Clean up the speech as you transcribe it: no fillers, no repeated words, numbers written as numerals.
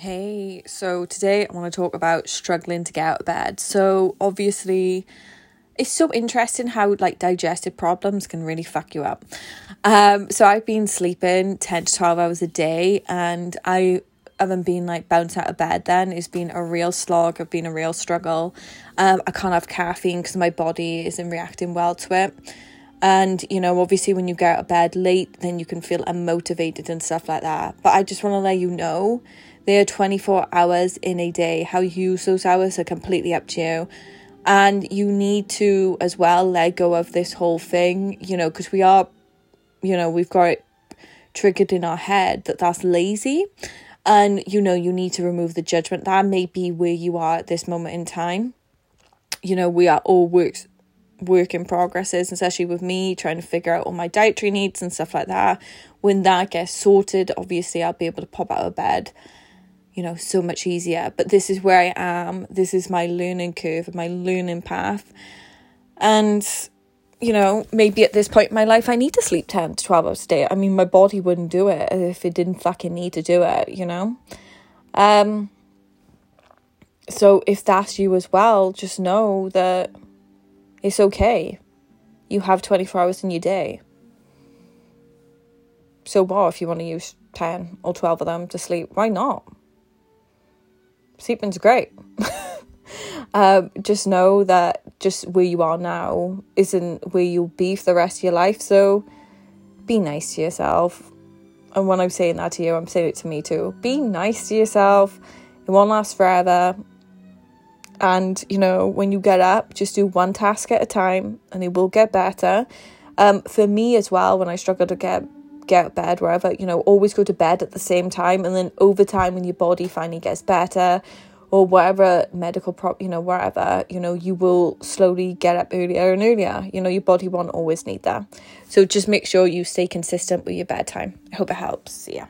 Hey, so today I want to talk about struggling to get out of bed. So obviously, it's so interesting how digestive problems can really fuck you up. So I've been sleeping 10 to 12 hours a day and I haven't been bounced out of bed then. It's been a real slog, it's been a real struggle. I can't have caffeine because my body isn't reacting well to it. And, you know, obviously when you get out of bed late, then you can feel unmotivated and stuff like that. But I just want to let you know, there are 24 hours in a day. How you use those hours are completely up to you. And you need to, as well, let go of this whole thing, you know, because we are, you know, we've got it triggered in our head that that's lazy. And, you know, you need to remove the judgment. That may be where you are at this moment in time. You know, we are all work in progress, especially with me trying to figure out all my dietary needs and stuff like that. When that gets sorted, obviously I'll be able to pop out of bed, you know, so much easier. But this is where I am. This is my learning curve, my learning path. And, you know, maybe at this point in my life I need to sleep 10 to 12 hours a day. I mean, my body wouldn't do it if it didn't fucking need to do it, you know. So if that's you as well, just know that it's okay. You have 24 hours in your day. So what if you want to use 10 or 12 of them to sleep? Why not? Sleeping's great. Just know that just where you are now isn't where you'll be for the rest of your life. So be nice to yourself. And when I'm saying that to you, I'm saying it to me too. Be nice to yourself. It won't last forever. And, you know, when you get up, just do one task at a time and it will get better. For me as well, when I struggle to get out of bed, wherever, you know, always go to bed at the same time. And then over time, when your body finally gets better or whatever medical problem, you know, wherever, you know, you will slowly get up earlier and earlier. You know, your body won't always need that. So just make sure you stay consistent with your bedtime. I hope it helps. Yeah.